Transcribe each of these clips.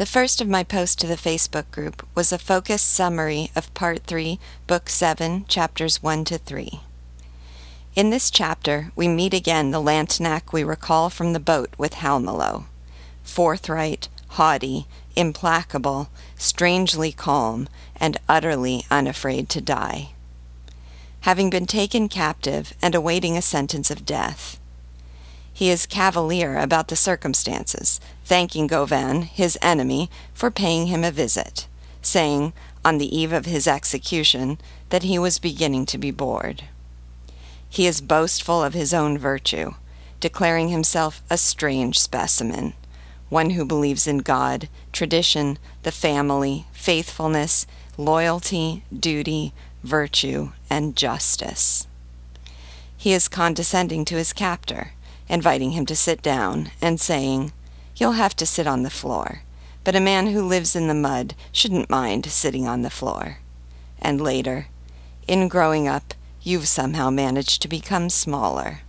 The first of my posts to the Facebook group was a focused summary of Part 3, Book 7, Chapters 1 to 3. In this chapter, we meet again the Lantenac we recall from the boat with Halmalo. Forthright, haughty, implacable, strangely calm, and utterly unafraid to die. Having been taken captive and awaiting a sentence of death. He is cavalier about the circumstances, thanking Gauvain, his enemy, for paying him a visit, saying, on the eve of his execution, that he was beginning to be bored. He is boastful of his own virtue, declaring himself a strange specimen, one who believes in God, tradition, the family, faithfulness, loyalty, duty, virtue, and justice. He is condescending to his captor, inviting him to sit down, and saying, "You'll have to sit on the floor, but a man who lives in the mud shouldn't mind sitting on the floor." And later, "In growing up, you've somehow managed to become smaller."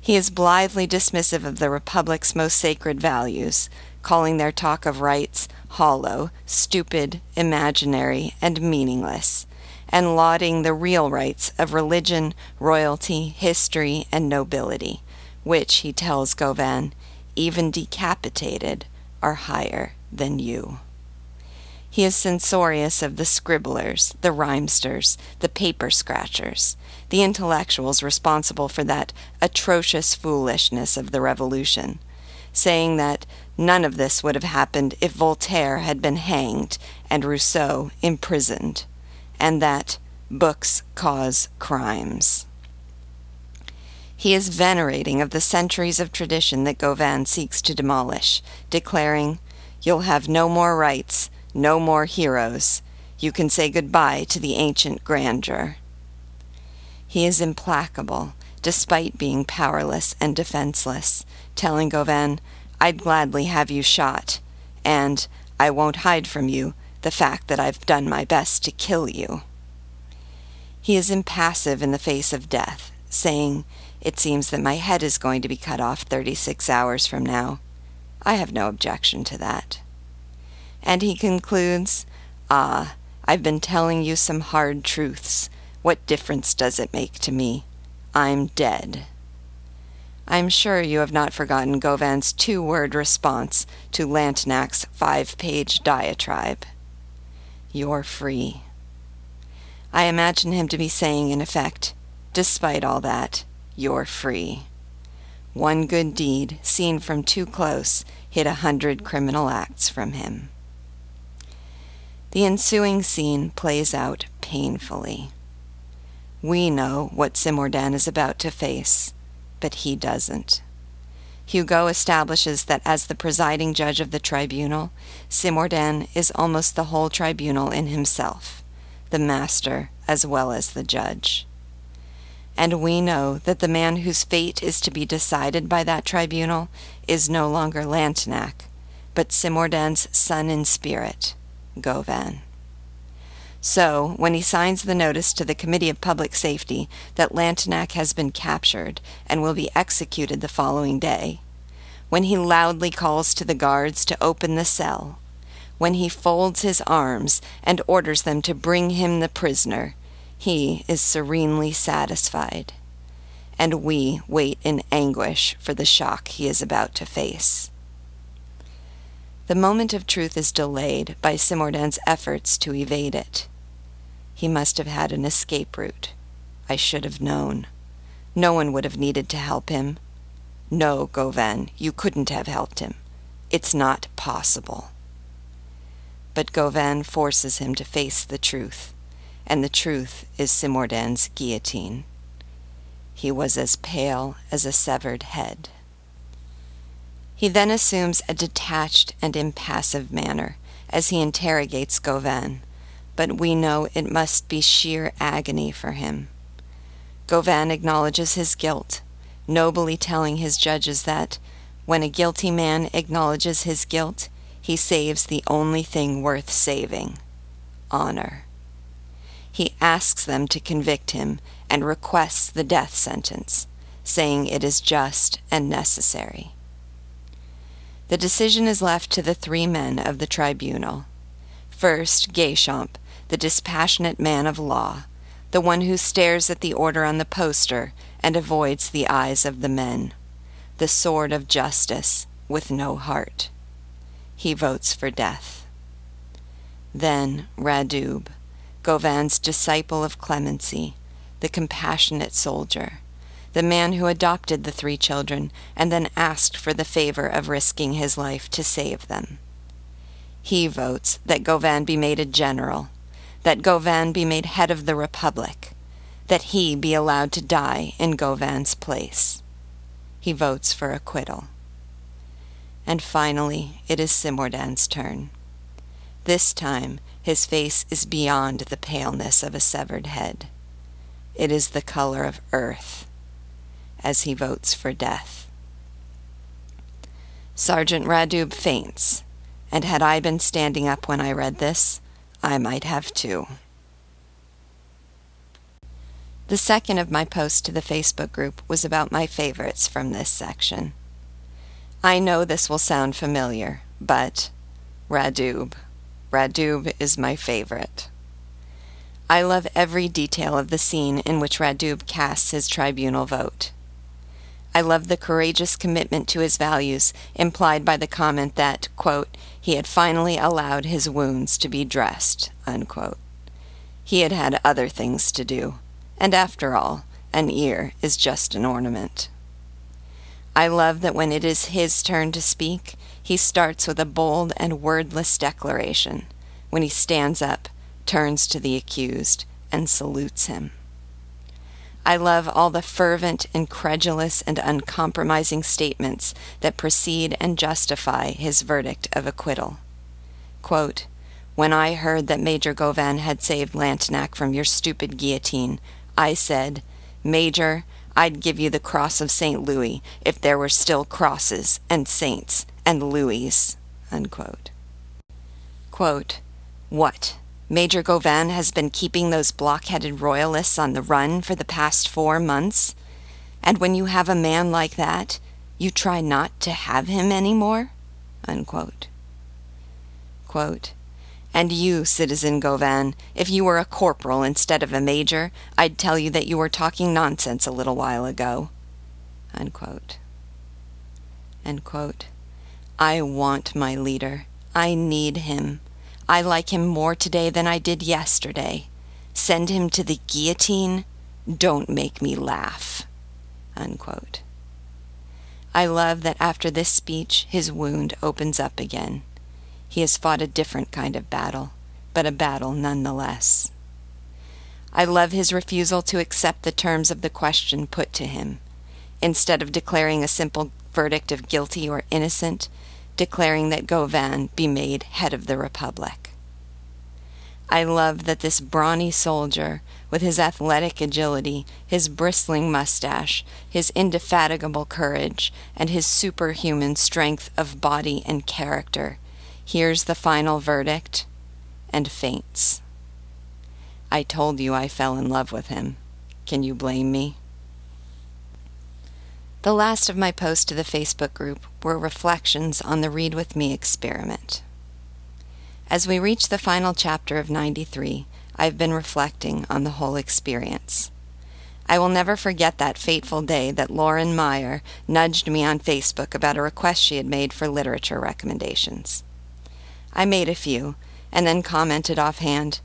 He is blithely dismissive of the Republic's most sacred values, calling their talk of rights hollow, stupid, imaginary, and meaningless, and lauding the real rights of religion, royalty, history, and nobility, which, he tells Gauvain, even decapitated, are higher than you. He is censorious of the scribblers, the rhymesters, the paper-scratchers, the intellectuals responsible for that atrocious foolishness of the Revolution, saying that none of this would have happened if Voltaire had been hanged and Rousseau imprisoned, and that books cause crimes. He is venerating of the centuries of tradition that Gauvain seeks to demolish, declaring, "You'll have no more rights, no more heroes. You can say goodbye to the ancient grandeur." He is implacable, despite being powerless and defenseless, telling Gauvain, "I'd gladly have you shot, and I won't hide from you the fact that I've done my best to kill you." He is impassive in the face of death, saying, "It seems that my head is going to be cut off 36 hours from now. I have no objection to that." And he concludes, "Ah, I've been telling you some hard truths. What difference does it make to me? I'm dead." I'm sure you have not forgotten Gauvain's 2-word response to Lantenac's 5-page diatribe. "You're free." I imagine him to be saying, in effect, "Despite all that, you're free. One good deed, seen from too close, hid 100 criminal acts from him." The ensuing scene plays out painfully. We know what Cimourdain is about to face, but he doesn't. Hugo establishes that as the presiding judge of the tribunal, Cimourdain is almost the whole tribunal in himself, the master as well as the judge. And we know that the man whose fate is to be decided by that tribunal is no longer Lantenac, but Cimourdain's son in spirit, Gauvain. So, when he signs the notice to the Committee of Public Safety that Lantenac has been captured and will be executed the following day, when he loudly calls to the guards to open the cell, when he folds his arms and orders them to bring him the prisoner, he is serenely satisfied, and we wait in anguish for the shock he is about to face. The moment of truth is delayed by Cimourdain's efforts to evade it. "He must have had an escape route. I should have known. No one would have needed to help him. No, Gauvain, you couldn't have helped him. It's not possible." But Gauvain forces him to face the truth, and the truth is Cimourdain's guillotine. He was as pale as a severed head. He then assumes a detached and impassive manner as he interrogates Gauvain, but we know it must be sheer agony for him. Gauvain acknowledges his guilt, nobly telling his judges that, when a guilty man acknowledges his guilt, he saves the only thing worth saving: honor. He asks them to convict him and requests the death sentence, saying it is just and necessary. The decision is left to the three men of the tribunal. First, Guéchamp, the dispassionate man of law, the one who stares at the order on the poster and avoids the eyes of the men, the sword of justice with no heart. He votes for death. Then Radoub, Gauvain's disciple of clemency, the compassionate soldier, the man who adopted the three children and then asked for the favor of risking his life to save them. He votes that Gauvain be made a general, that Gauvain be made head of the Republic, that he be allowed to die in Gauvain's place. He votes for acquittal. And finally, it is Cimourdain's turn. This time, his face is beyond the paleness of a severed head. It is the color of earth, as he votes for death. Sergeant Radoub faints, and had I been standing up when I read this, I might have too. The second of my posts to the Facebook group was about my favorites from this section. I know this will sound familiar, but Radoub is my favorite. I love every detail of the scene in which Radoub casts his tribunal vote. I love the courageous commitment to his values implied by the comment that, quote, he had finally allowed his wounds to be dressed, unquote. He had had other things to do, and after all, an ear is just an ornament. I love that when it is his turn to speak, he starts with a bold and wordless declaration, when he stands up, turns to the accused, and salutes him. I love all the fervent, incredulous, and uncompromising statements that precede and justify his verdict of acquittal. Quote, when I heard that Major Gauvain had saved Lantenac from your stupid guillotine, I said, Major, I'd give you the cross of St. Louis if there were still crosses and saints and Louis. Unquote. Quote, what? Major Gauvain has been keeping those blockheaded royalists on the run for the past 4 months, and when you have a man like that, you try not to have him any more? Unquote. Quote, and you, Citizen Gauvain, if you were a corporal instead of a major, I'd tell you that you were talking nonsense a little while ago. Unquote. Unquote. I want my leader. I need him. I like him more today than I did yesterday. Send him to the guillotine. Don't make me laugh. Unquote. I love that after this speech, his wound opens up again. He has fought a different kind of battle, but a battle nonetheless. I love his refusal to accept the terms of the question put to him. Instead of declaring a simple verdict of guilty or innocent, declaring that Gauvain be made head of the Republic. I love that this brawny soldier, with his athletic agility, his bristling mustache, his indefatigable courage, and his superhuman strength of body and character, hears the final verdict and faints. I told you I fell in love with him. Can you blame me? The last of my posts to the Facebook group were reflections on the Read With Me experiment. As we reach the final chapter of 93, I've been reflecting on the whole experience. I will never forget that fateful day that Lauren Meyer nudged me on Facebook about a request she had made for literature recommendations. I made a few, and then commented offhand,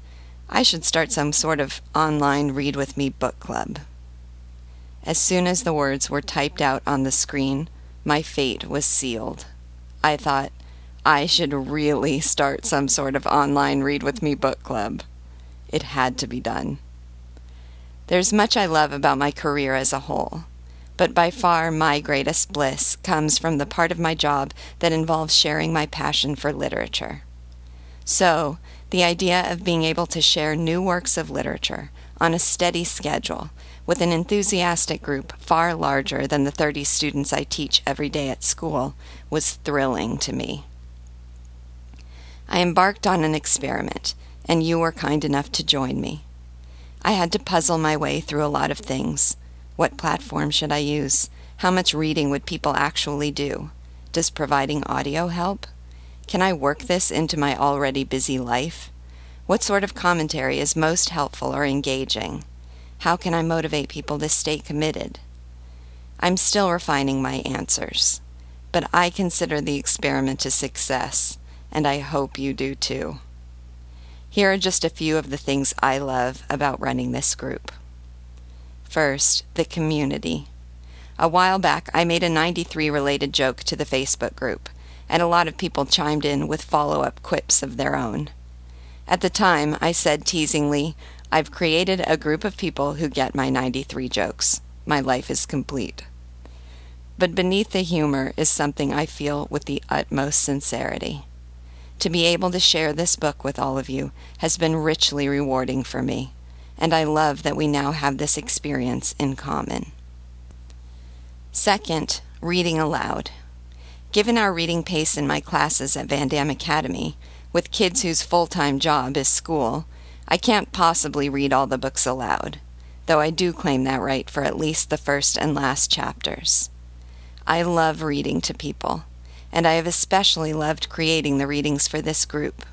I should start some sort of online Read With Me book club. As soon as the words were typed out on the screen, my fate was sealed. I thought, I should really start some sort of online Read With Me book club. It had to be done. There's much I love about my career as a whole, but by far my greatest bliss comes from the part of my job that involves sharing my passion for literature. So, the idea of being able to share new works of literature on a steady schedule with an enthusiastic group far larger than the 30 students I teach every day at school was thrilling to me. I embarked on an experiment, and you were kind enough to join me. I had to puzzle my way through a lot of things. What platform should I use? How much reading would people actually do? Does providing audio help? Can I work this into my already busy life? What sort of commentary is most helpful or engaging? How can I motivate people to stay committed? I'm still refining my answers, but I consider the experiment a success, and I hope you do too. Here are just a few of the things I love about running this group. First, the community. A while back, I made a 93 related joke to the Facebook group, and a lot of people chimed in with follow-up quips of their own. At the time, I said teasingly, I've created a group of people who get my 93 jokes. My life is complete. But beneath the humor is something I feel with the utmost sincerity. To be able to share this book with all of you has been richly rewarding for me, and I love that we now have this experience in common. Second, reading aloud. Given our reading pace in my classes at Van Damme Academy, with kids whose full-time job is school, I can't possibly read all the books aloud, though I do claim that right for at least the first and last chapters. I love reading to people, and I have especially loved creating the readings for this group.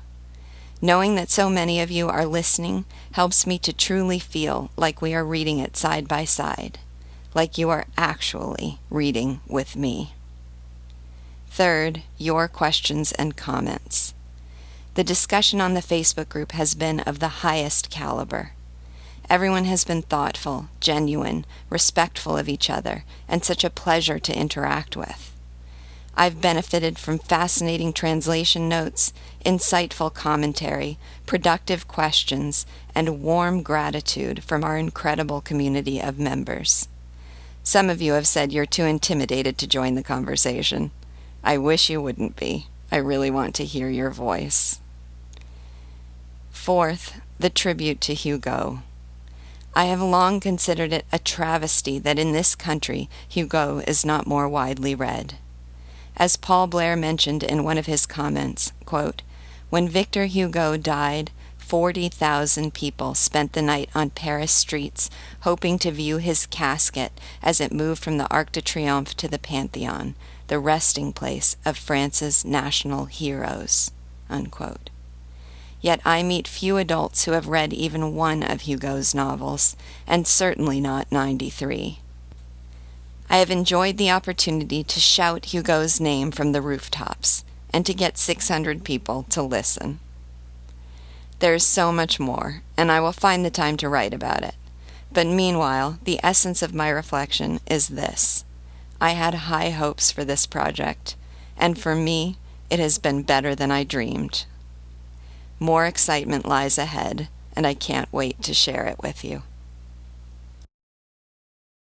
Knowing that so many of you are listening helps me to truly feel like we are reading it side by side, like you are actually reading with me. Third, your questions and comments. The discussion on the Facebook group has been of the highest caliber. Everyone has been thoughtful, genuine, respectful of each other, and such a pleasure to interact with. I've benefited from fascinating translation notes, insightful commentary, productive questions, and warm gratitude from our incredible community of members. Some of you have said you're too intimidated to join the conversation. I wish you wouldn't be. I really want to hear your voice. Fourth, the tribute to Hugo. I have long considered it a travesty that in this country Hugo is not more widely read. As Paul Blair mentioned in one of his comments, quote, "When Victor Hugo died, 40,000 people spent the night on Paris streets hoping to view his casket as it moved from the Arc de Triomphe to the Pantheon, the resting place of France's national heroes," unquote. Yet I meet few adults who have read even one of Hugo's novels, and certainly not 93. I have enjoyed the opportunity to shout Hugo's name from the rooftops, and to get 600 people to listen. There is so much more, and I will find the time to write about it. But meanwhile, the essence of my reflection is this. I had high hopes for this project, and for me, it has been better than I dreamed. More excitement lies ahead, and I can't wait to share it with you.